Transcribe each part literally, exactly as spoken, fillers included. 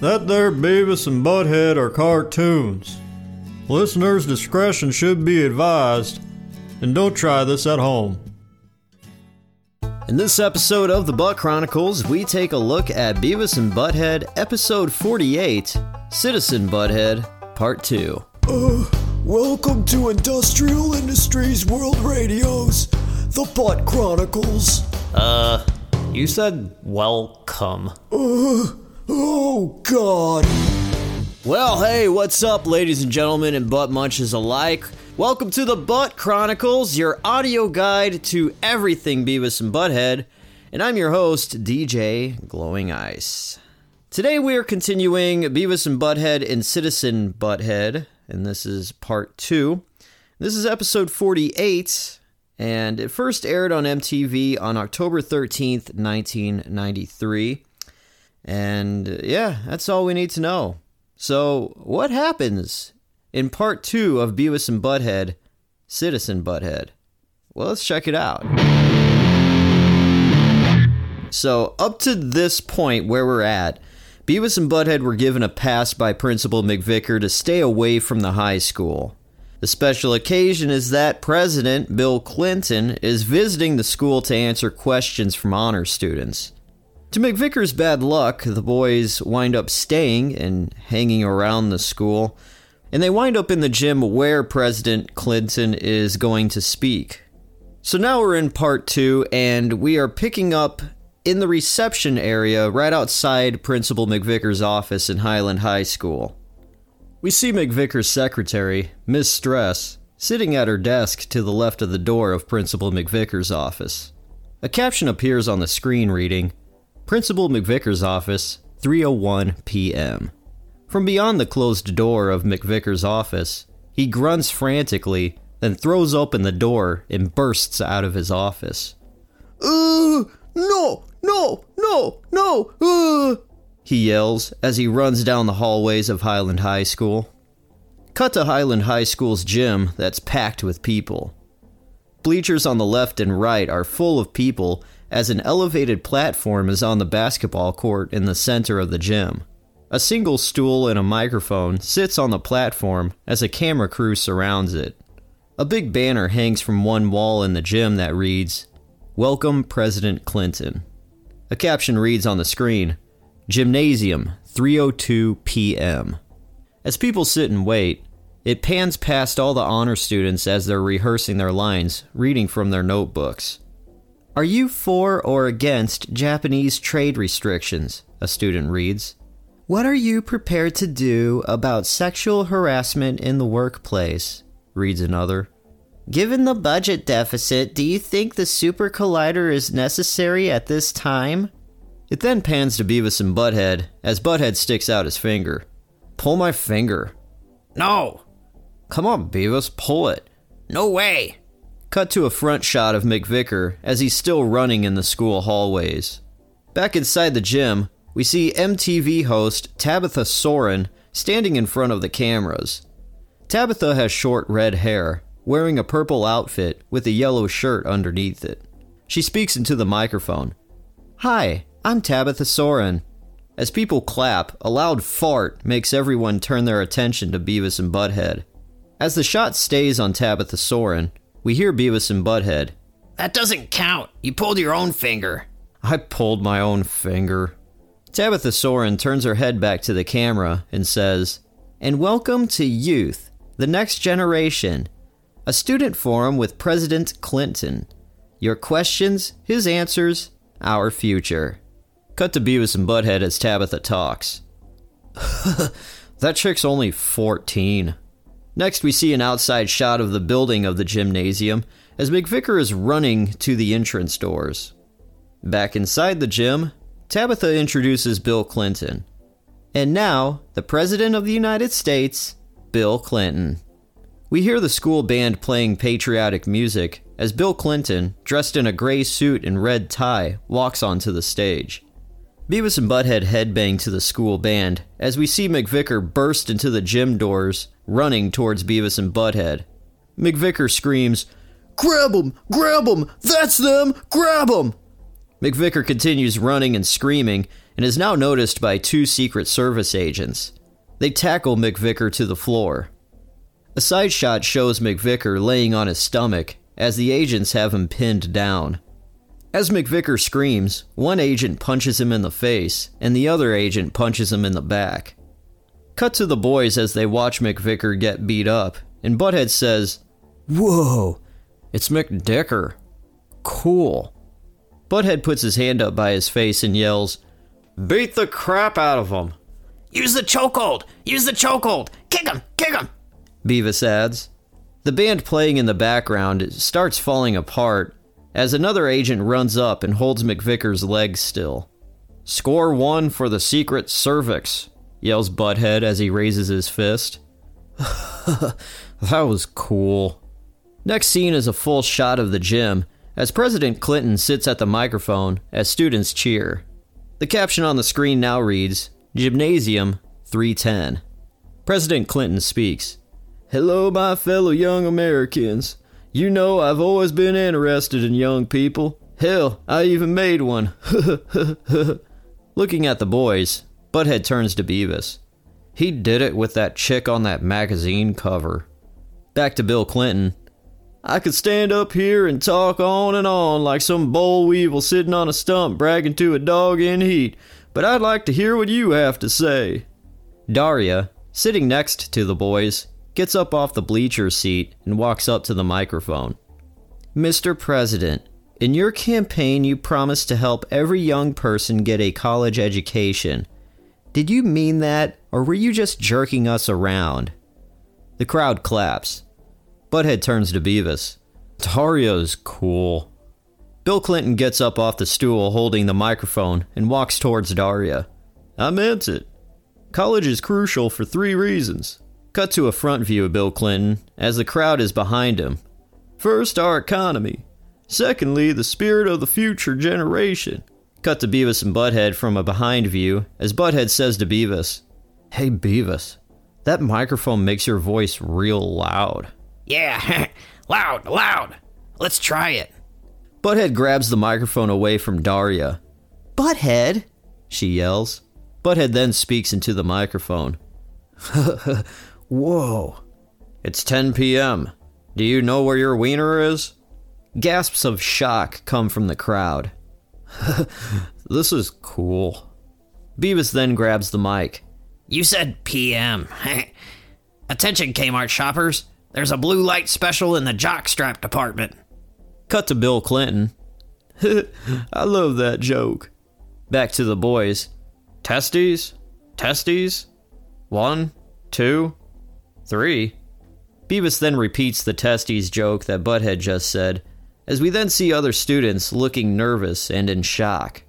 That there Beavis and Butt-Head are cartoons. Listeners' discretion should be advised, and don't try this at home. In this episode of The Butt Chronicles, we take a look at Beavis and Butt-Head, Episode forty-eight, Citizen Butt-Head, Part two. Uh, welcome to Industrial Industries World Radio's The Butt Chronicles. Uh, you said welcome. Uh, oh God. Well, hey, what's up, ladies and gentlemen and butt munches alike? Welcome to the Butt Chronicles, your audio guide to everything Beavis and Butt-Head, and I'm your host, D J Glowing Ice. Today we are continuing Beavis and Butt-Head and Citizen Butt-Head, and this is part two. This is episode forty-eight, and it first aired on M T V on October thirteenth, nineteen ninety-three. And yeah, that's all we need to know. So, what happens in part two of Beavis and Butt-Head, Citizen Butt-Head? Well, let's check it out. So, up to this point where we're at, Beavis and Butt-Head were given a pass by Principal McVicker to stay away from the high school. The special occasion is that President Bill Clinton is visiting the school to answer questions from honor students. To McVicker's bad luck, the boys wind up staying and hanging around the school, and they wind up in the gym where President Clinton is going to speak. So now we're in part two, and we are picking up in the reception area right outside Principal McVicker's office in Highland High School. We see McVicker's secretary, Miss Stress, sitting at her desk to the left of the door of Principal McVicker's office. A caption appears on the screen reading, Principal McVicker's office, three oh one p.m. From beyond the closed door of McVicker's office, he grunts frantically, then throws open the door and bursts out of his office. Uh, no, no, no, no, uh, he yells as he runs down the hallways of Highland High School. Cut to Highland High School's gym that's packed with people. Bleachers on the left and right are full of people as an elevated platform is on the basketball court in the center of the gym. A single stool and a microphone sits on the platform as a camera crew surrounds it. A big banner hangs from one wall in the gym that reads, Welcome President Clinton. A caption reads on the screen, Gymnasium, three oh two p.m. As people sit and wait, it pans past all the honor students as they're rehearsing their lines, reading from their notebooks. Are you for or against Japanese trade restrictions? A student reads. What are you prepared to do about sexual harassment in the workplace? Reads another. Given the budget deficit, do you think the super collider is necessary at this time? It then pans to Beavis and Butt-Head as Butt-Head sticks out his finger. Pull my finger. No! Come on, Beavis, pull it. No way! Cut to a front shot of McVicker as he's still running in the school hallways. Back inside the gym, we see M T V host Tabitha Soren standing in front of the cameras. Tabitha has short red hair, wearing a purple outfit with a yellow shirt underneath it. She speaks into the microphone. Hi, I'm Tabitha Soren. As people clap, a loud fart makes everyone turn their attention to Beavis and Butt-Head. As the shot stays on Tabitha Soren, we hear Beavis and Butt-Head. That doesn't count. You pulled your own finger. I pulled my own finger. Tabitha Soren turns her head back to the camera and says, And welcome to Youth, the Next Generation, a student forum with President Clinton. Your questions, his answers, our future. Cut to Beavis and Butt-Head as Tabitha talks. That chick's only fourteen. Next we see an outside shot of the building of the gymnasium as McVicker is running to the entrance doors. Back inside the gym, Tabitha introduces Bill Clinton. And now, the President of the United States, Bill Clinton. We hear the school band playing patriotic music as Bill Clinton, dressed in a gray suit and red tie, walks onto the stage. Beavis and Butt-Head headbang to the school band as we see McVicker burst into the gym doors, running towards Beavis and Butt-Head. McVicker screams, Grab 'em! Grab 'em! That's them! Grab 'em! McVicker continues running and screaming, and is now noticed by two Secret Service agents. They tackle McVicker to the floor. A side shot shows McVicker laying on his stomach as the agents have him pinned down. As McVicker screams, one agent punches him in the face and the other agent punches him in the back. Cut to the boys as they watch McVicker get beat up, and Butthead says, "Whoa, it's McDicker. Cool." Butthead puts his hand up by his face and yells, "Beat the crap out of him. Use the chokehold! Use the chokehold! Kick him! Kick him!" Beavis adds. The band playing in the background starts falling apart as another agent runs up and holds McVicker's legs still. "Score one for the Secret Cervix," yells Butthead as he raises his fist. That was cool. Next scene is a full shot of the gym as President Clinton sits at the microphone as students cheer. The caption on the screen now reads, "Gymnasium three ten. President Clinton speaks. "Hello, my fellow young Americans. You know I've always been interested in young people. Hell, I even made one." Looking at the boys, Butthead turns to Beavis. "He did it with that chick on that magazine cover." Back to Bill Clinton. "I could stand up here and talk on and on like some boll weevil sitting on a stump bragging to a dog in heat, but I'd like to hear what you have to say." Daria, sitting next to the boys, gets up off the bleacher seat and walks up to the microphone. "Mister President, in your campaign you promised to help every young person get a college education. Did you mean that, or were you just jerking us around?" The crowd claps. Butthead turns to Beavis. "Daria's cool." Bill Clinton gets up off the stool holding the microphone and walks towards Daria. "I meant it. College is crucial for three reasons." Cut to a front view of Bill Clinton as the crowd is behind him. "First, our economy. Secondly, the spirit of the future generation." Cut to Beavis and Butthead from a behind view as Butthead says to Beavis, "Hey Beavis, that microphone makes your voice real loud." "Yeah, loud, loud. Let's try it." Butthead grabs the microphone away from Daria. "Butthead!" she yells. Butthead then speaks into the microphone. "Whoa. It's ten p.m. Do you know where your wiener is?" Gasps of shock come from the crowd. "This is cool." Beavis then grabs the mic. "You said p m. Attention Kmart shoppers, there's a blue light special in the jockstrap department." Cut to Bill Clinton. "I love that joke." Back to the boys. "Testes, testes, one, two, three." Beavis then repeats the testes joke that Butthead just said, as we then see other students looking nervous and in shock.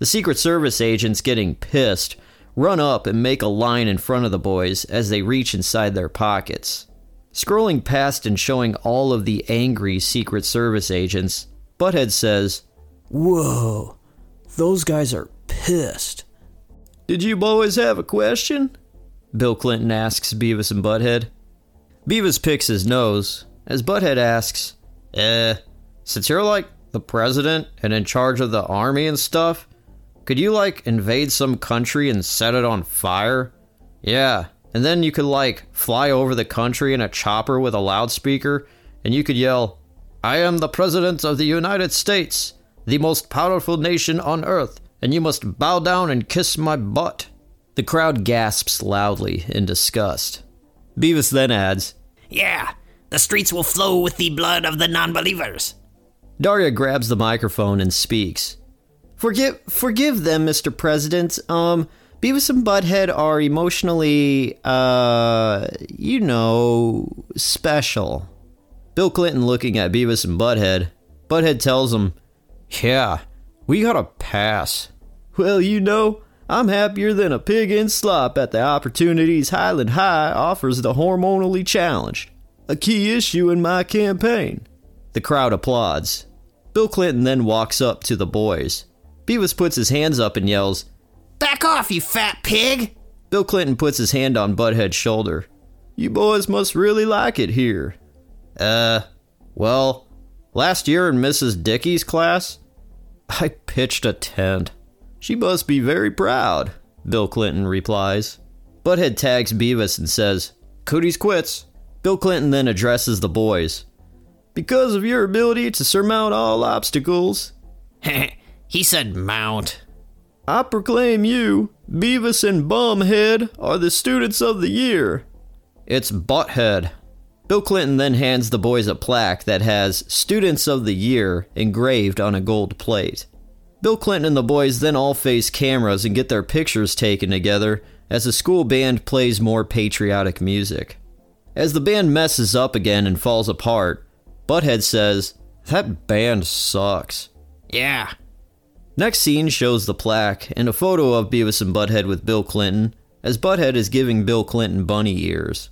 The Secret Service agents, getting pissed, run up and make a line in front of the boys as they reach inside their pockets. Scrolling past and showing all of the angry Secret Service agents, Butthead says, "Whoa, those guys are pissed." "Did you boys have a question?" Bill Clinton asks Beavis and Butthead. Beavis picks his nose as Butthead asks, Eh, "Since you're like the president and in charge of the army and stuff, could you like invade some country and set it on fire? Yeah. And then you could, like, fly over the country in a chopper with a loudspeaker, and you could yell, 'I am the President of the United States, the most powerful nation on earth, and you must bow down and kiss my butt.'" The crowd gasps loudly in disgust. Beavis then adds, "Yeah, the streets will flow with the blood of the non-believers." Daria grabs the microphone and speaks. Forgive, forgive them, Mister President, um... Beavis and Butthead are emotionally, uh, you know, special. Bill Clinton looking at Beavis and Butthead. Butthead tells him, "Yeah, we gotta pass." "Well, you know, I'm happier than a pig in slop at the opportunities Highland High offers the hormonally challenged, a key issue in my campaign." The crowd applauds. Bill Clinton then walks up to the boys. Beavis puts his hands up and yells, "Back off, you fat pig!" Bill Clinton puts his hand on Butthead's shoulder. "You boys must really like it here." Uh, well, last year in Missus Dickey's class, I pitched a tent. She must be very proud, Bill Clinton replies. Butthead tags Beavis and says, Cooties quits. Bill Clinton then addresses the boys. Because of your ability to surmount all obstacles. Heh, he said mount. I proclaim you, Beavis and Bumhead, are the students of the year. It's Butthead. Bill Clinton then hands the boys a plaque that has Students of the Year engraved on a gold plate. Bill Clinton and the boys then all face cameras and get their pictures taken together as the school band plays more patriotic music. As the band messes up again and falls apart, Butthead says, That band sucks. Yeah. Next scene shows the plaque and a photo of Beavis and Butthead with Bill Clinton, as Butthead is giving Bill Clinton bunny ears.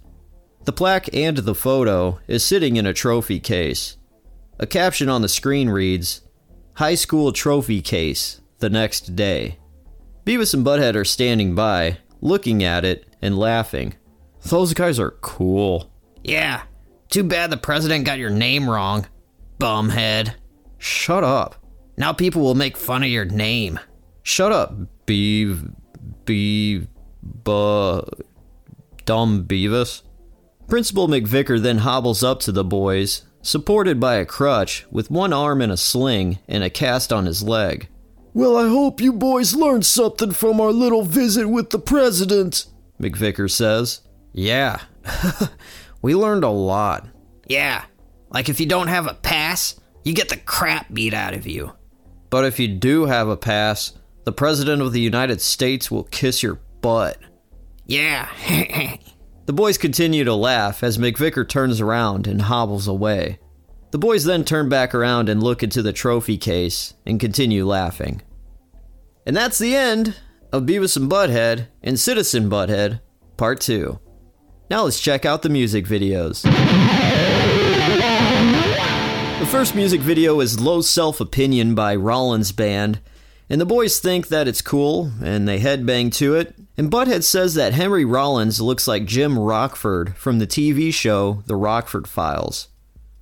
The plaque and the photo is sitting in a trophy case. A caption on the screen reads, High School Trophy Case, the next day. Beavis and Butthead are standing by, looking at it and laughing. Those guys are cool. Yeah, too bad the president got your name wrong, bumhead. Shut up. Now people will make fun of your name. Shut up, Beav... Beav... Buh... Dumb Beavis. Principal McVicker then hobbles up to the boys, supported by a crutch, with one arm in a sling and a cast on his leg. Well, I hope you boys learned something from our little visit with the president, McVicker says. Yeah, we learned a lot. Yeah, like if you don't have a pass, you get the crap beat out of you. But if you do have a pass, the President of the United States will kiss your butt. Yeah. The boys continue to laugh as McVicker turns around and hobbles away. The boys then turn back around and look into the trophy case and continue laughing. And that's the end of Beavis and Butthead and Citizen Butthead Part two. Now let's check out the music videos. The first music video is Low Self-Opinion by Rollins Band, and the boys think that it's cool, and they headbang to it, and Butthead says that Henry Rollins looks like Jim Rockford from the T V show The Rockford Files.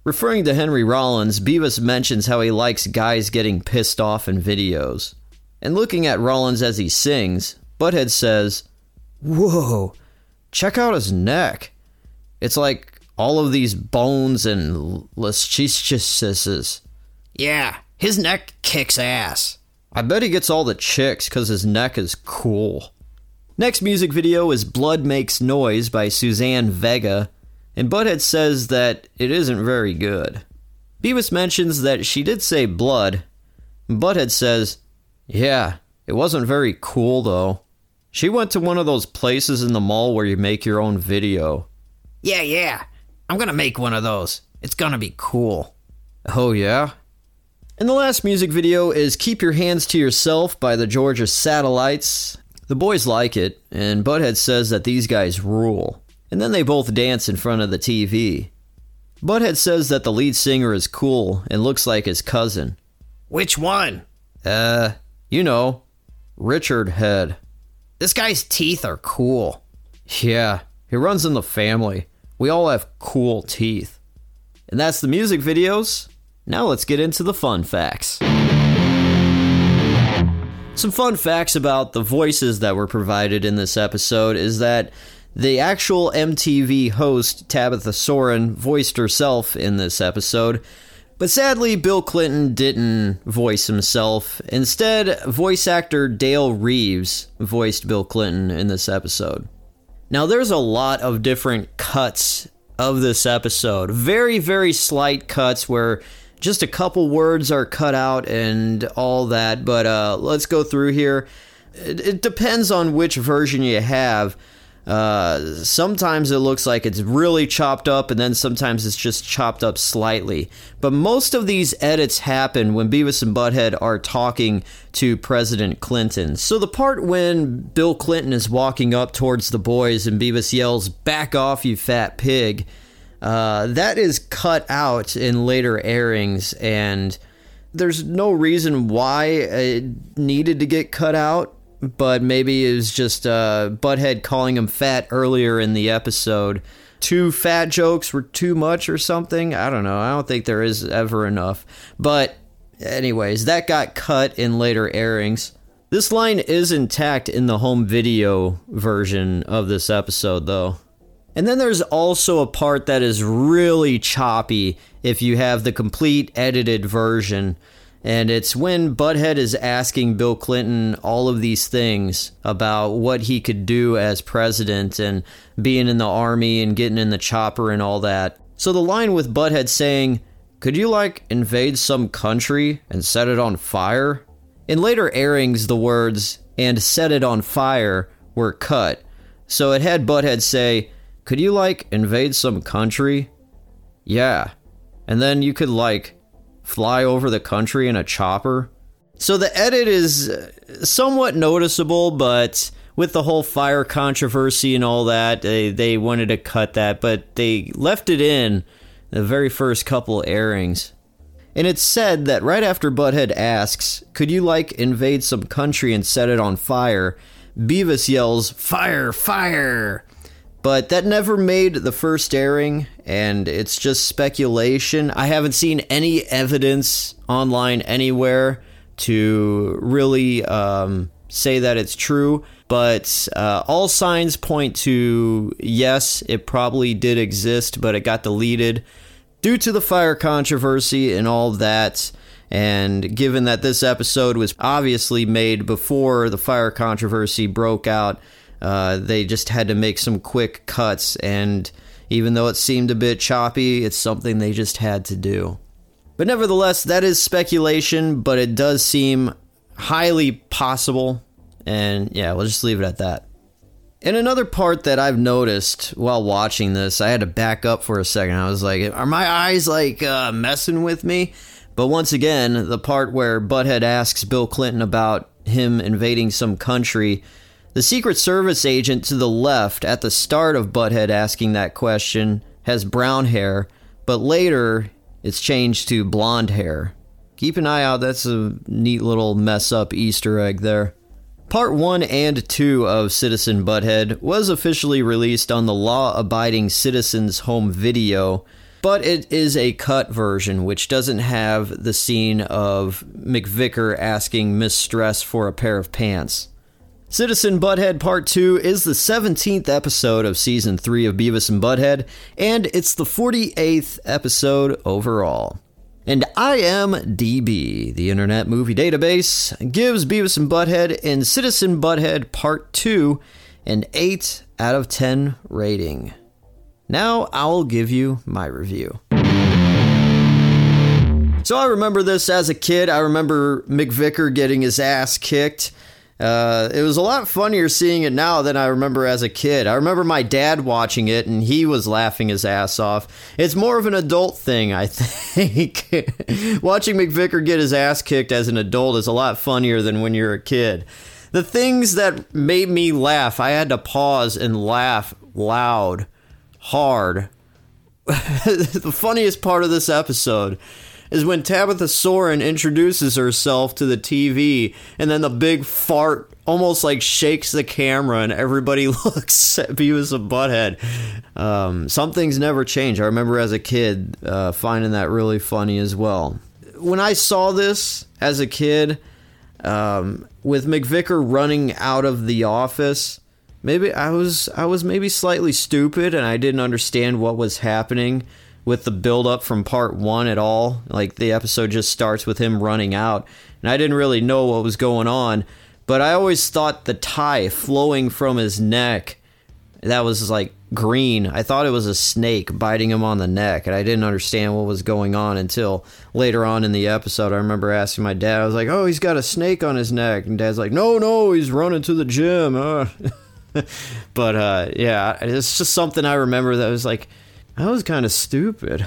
Referring to Henry Rollins, Beavis mentions how he likes guys getting pissed off in videos. And looking at Rollins as he sings, Butthead says, Whoa, check out his neck. It's like all of these bones and lasciviousnesses. Yeah, his neck kicks ass. I bet he gets all the chicks because his neck is cool. Next music video is Blood Makes Noise by Suzanne Vega, and Butthead says that it isn't very good. Beavis mentions that she did say blood, and Butthead says, Yeah, it wasn't very cool though. She went to one of those places in the mall where you make your own video. Yeah, yeah, I'm gonna make one of those. It's gonna be cool. Oh yeah? And the last music video is Keep Your Hands to Yourself by the Georgia Satellites. The boys like it, and Butthead says that these guys rule. And then they both dance in front of the T V. Butthead says that the lead singer is cool and looks like his cousin. Which one? Uh, you know, Richard Head. This guy's teeth are cool. Yeah, he runs in the family. We all have cool teeth. And that's the music videos. Now let's get into the fun facts. Some fun facts about the voices that were provided in this episode is that the actual M T V host, Tabitha Soren, voiced herself in this episode, but sadly Bill Clinton didn't voice himself. Instead, voice actor Dale Reeves voiced Bill Clinton in this episode. Now there's a lot of different cuts of this episode. Very, very slight cuts where just a couple words are cut out and all that, but uh, let's go through here. It, it depends on which version you have. Uh, sometimes it looks like it's really chopped up, and then sometimes it's just chopped up slightly. But most of these edits happen when Beavis and Butthead are talking to President Clinton. So the part when Bill Clinton is walking up towards the boys and Beavis yells, "Back off, you fat pig!" Uh, that is cut out in later airings, and there's no reason why it needed to get cut out, but maybe it was just uh, Butthead calling him fat earlier in the episode. Two fat jokes were too much or something? I don't know. I don't think there is ever enough. But anyways, that got cut in later airings. This line is intact in the home video version of this episode, though. And then there's also a part that is really choppy if you have the complete edited version. And it's when Butthead is asking Bill Clinton all of these things about what he could do as president and being in the army and getting in the chopper and all that. So the line with Butthead saying, "Could you, like, invade some country and set it on fire?" In later airings, the words, "and set it on fire," were cut. So it had Butthead say, "Could you, like, invade some country? Yeah. And then you could, like, fly over the country in a chopper." So the edit is somewhat noticeable, but with the whole fire controversy and all that, they, they wanted to cut that, but they left it in the very first couple airings. And it's said that right after Butthead asks, "Could you, like, invade some country and set it on fire?" Beavis yells, "Fire, fire!" But that never made the first airing, and it's just speculation. I haven't seen any evidence online anywhere to really um, say that it's true, but uh, all signs point to, yes, it probably did exist, but it got deleted due to the fire controversy and all that. And given that this episode was obviously made before the fire controversy broke out, Uh, they just had to make some quick cuts, and even though it seemed a bit choppy, it's something they just had to do. But nevertheless, that is speculation, but it does seem highly possible, and yeah, we'll just leave it at that. And another part that I've noticed while watching this, I had to back up for a second. I was like, are my eyes, like, uh, messing with me? But once again, the part where Butthead asks Bill Clinton about him invading some country, the Secret Service agent to the left at the start of Butthead asking that question has brown hair, but later it's changed to blonde hair. Keep an eye out, that's a neat little mess up Easter egg there. Part one and two of Citizen Butthead was officially released on the Law Abiding Citizens home video, but it is a cut version, which doesn't have the scene of McVicker asking Miss Stress for a pair of pants. Citizen Butthead Part two is the seventeenth episode of Season three of Beavis and Butthead, and it's the forty-eighth episode overall. And I M D B, the Internet Movie Database, gives Beavis and Butthead and Citizen Butthead Part two an eight out of ten rating. Now I'll give you my review. So I remember this as a kid. I remember McVicker getting his ass kicked. Uh, it was a lot funnier seeing it now than I remember as a kid. I remember my dad watching it, and he was laughing his ass off. It's more of an adult thing, I think. Watching McVicker get his ass kicked as an adult is a lot funnier than when you're a kid. The things that made me laugh, I had to pause and laugh loud, hard. The funniest part of this episode is when Tabitha Soren introduces herself to the T V, and then the big fart almost like shakes the camera and everybody looks at Beavis and Butthead. Um, some things never change. I remember as a kid uh, finding that really funny as well. When I saw this as a kid, um, with McVicker running out of the office, maybe I was I was maybe slightly stupid and I didn't understand what was happening with the build-up from part one at all. Like, the episode just starts with him running out, and I didn't really know what was going on, but I always thought the tie flowing from his neck, that was, like, green. I thought it was a snake biting him on the neck, and I didn't understand what was going on until later on in the episode. I remember asking my dad, I was like, oh, he's got a snake on his neck, and Dad's like, no, no, he's running to the gym. Uh. But, uh, yeah, it's just something I remember that was like, I was kind of stupid.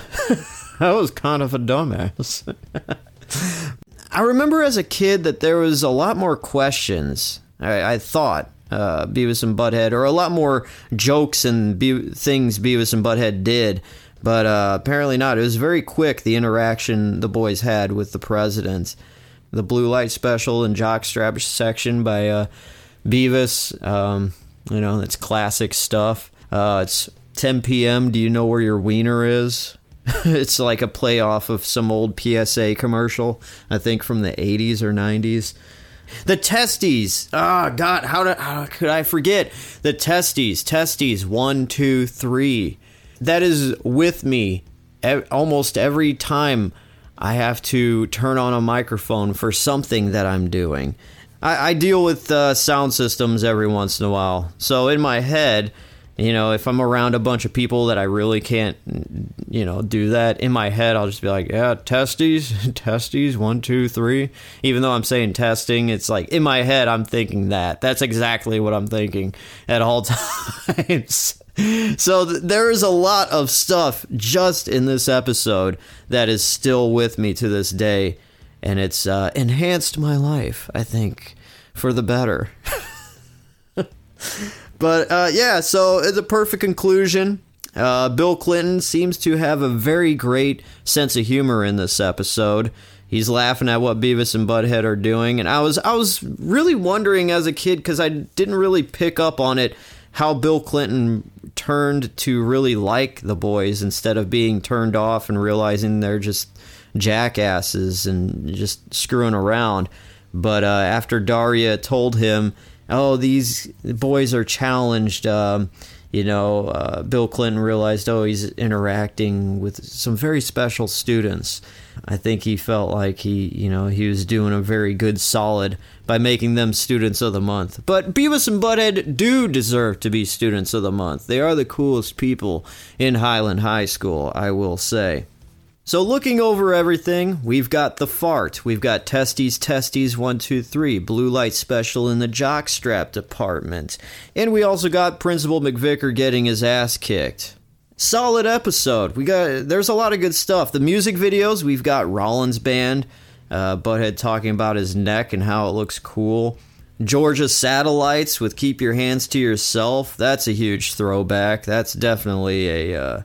I was kind of a dumbass. I remember as a kid that there was a lot more questions, I, I thought, uh, Beavis and Butthead, or a lot more jokes and be- things Beavis and Butthead did, but uh, apparently not. It was very quick, the interaction the boys had with the president. The Blue Light Special and Jockstrap section by uh, Beavis, um, you know, it's classic stuff. Uh, it's ten p.m. Do you know where your wiener is? It's like a playoff of some old P S A commercial, I think from the eighties or nineties. The testes. Oh, God, how, do, how could I forget? The testes. Testes. One, two, three. That is with me e- almost every time I have to turn on a microphone for something that I'm doing. I, I deal with uh, sound systems every once in a while. So in my head, you know, if I'm around a bunch of people that I really can't, you know, do that, in my head I'll just be like, yeah, testes, testes, one, two, three. Even though I'm saying testing, it's like in my head I'm thinking that. That's exactly what I'm thinking at all times. So th- there is a lot of stuff just in this episode that is still with me to this day, and it's uh, enhanced my life, I think, for the better. But uh, yeah, so it's a perfect conclusion. Uh, Bill Clinton seems to have a very great sense of humor in this episode. He's laughing at what Beavis and Butt-Head are doing, and I was I was really wondering as a kid, because I didn't really pick up on it, how Bill Clinton turned to really like the boys instead of being turned off and realizing they're just jackasses and just screwing around. But uh, after Daria told him, oh, these boys are challenged, um, you know, uh, Bill Clinton realized, oh, he's interacting with some very special students. I think he felt like he, you know, he was doing a very good solid by making them Students of the Month. But Beavis and Butt-Head do deserve to be Students of the Month. They are the coolest people in Highland High School, I will say. So looking over everything, we've got the fart, we've got testes, testes, one, two, three, blue light special in the jockstrap department, and we also got Principal McVicker getting his ass kicked. Solid episode. We got there's a lot of good stuff. The music videos, we've got Rollins Band, uh, Butt-Head talking about his neck and how it looks cool. Georgia Satellites with Keep Your Hands to Yourself. That's a huge throwback. That's definitely a uh,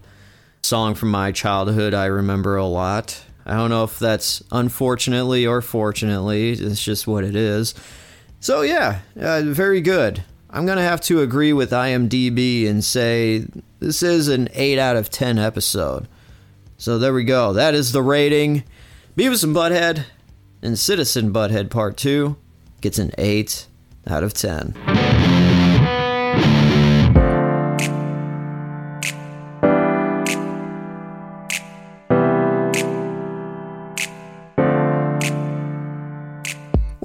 song from my childhood I remember a lot. I don't know if that's unfortunately or fortunately. It's just what it is. So yeah, uh, very good. I'm going to have to agree with I M D B and say this is an eight out of ten episode. So there we go. That is the rating. Beavis and Butt-Head and Citizen Butt-Head Part two gets an eight out of ten.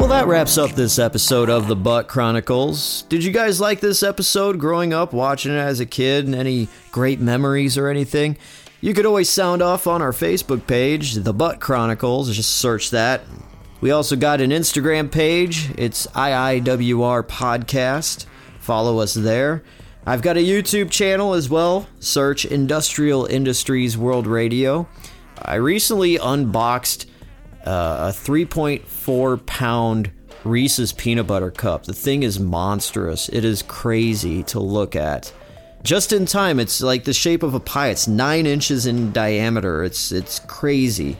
That wraps up this episode of The Butt Chronicles. Did you guys like this episode growing up, watching it as a kid, and any great memories or anything? You could always sound off on our Facebook page, The Butt Chronicles. Just search that. We also got an Instagram page. It's I I W R Podcast. Follow us there. I've got a YouTube channel as well. Search Industrial Industries World Radio. I recently unboxed Uh, a three point four pound Reese's peanut butter cup. The thing is monstrous. It is crazy to look at. Just in time, it's like the shape of a pie. It's nine inches in diameter. It's it's crazy.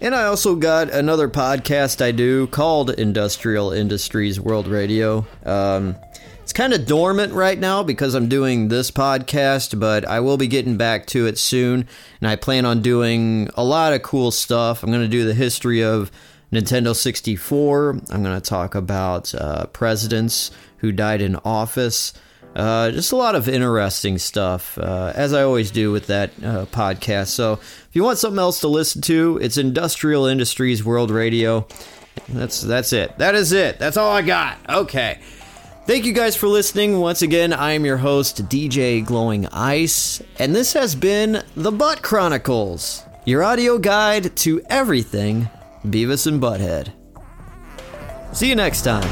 And I also got another podcast I do called Industrial Industries World Radio. Um, it's kind of dormant right now because I'm doing this podcast, but I will be getting back to it soon. And I plan on doing a lot of cool stuff. I'm going to do the history of Nintendo sixty-four. I'm going to talk about uh, presidents who died in office. Uh, just a lot of interesting stuff, uh, as I always do with that uh, podcast. So if you want something else to listen to, it's Industrial Industries World Radio. That's that's it. That is it. That's all I got. Okay. Thank you guys for listening. Once again, I am your host, D J Glowing Ice, and this has been The Butt Chronicles, your audio guide to everything Beavis and Butt-Head. See you next time.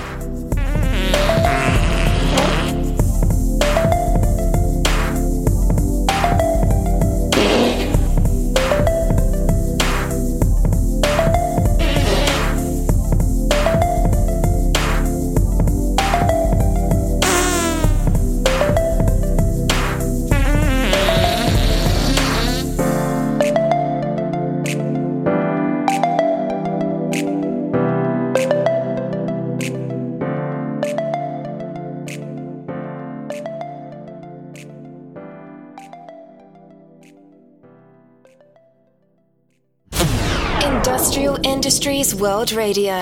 World Radio.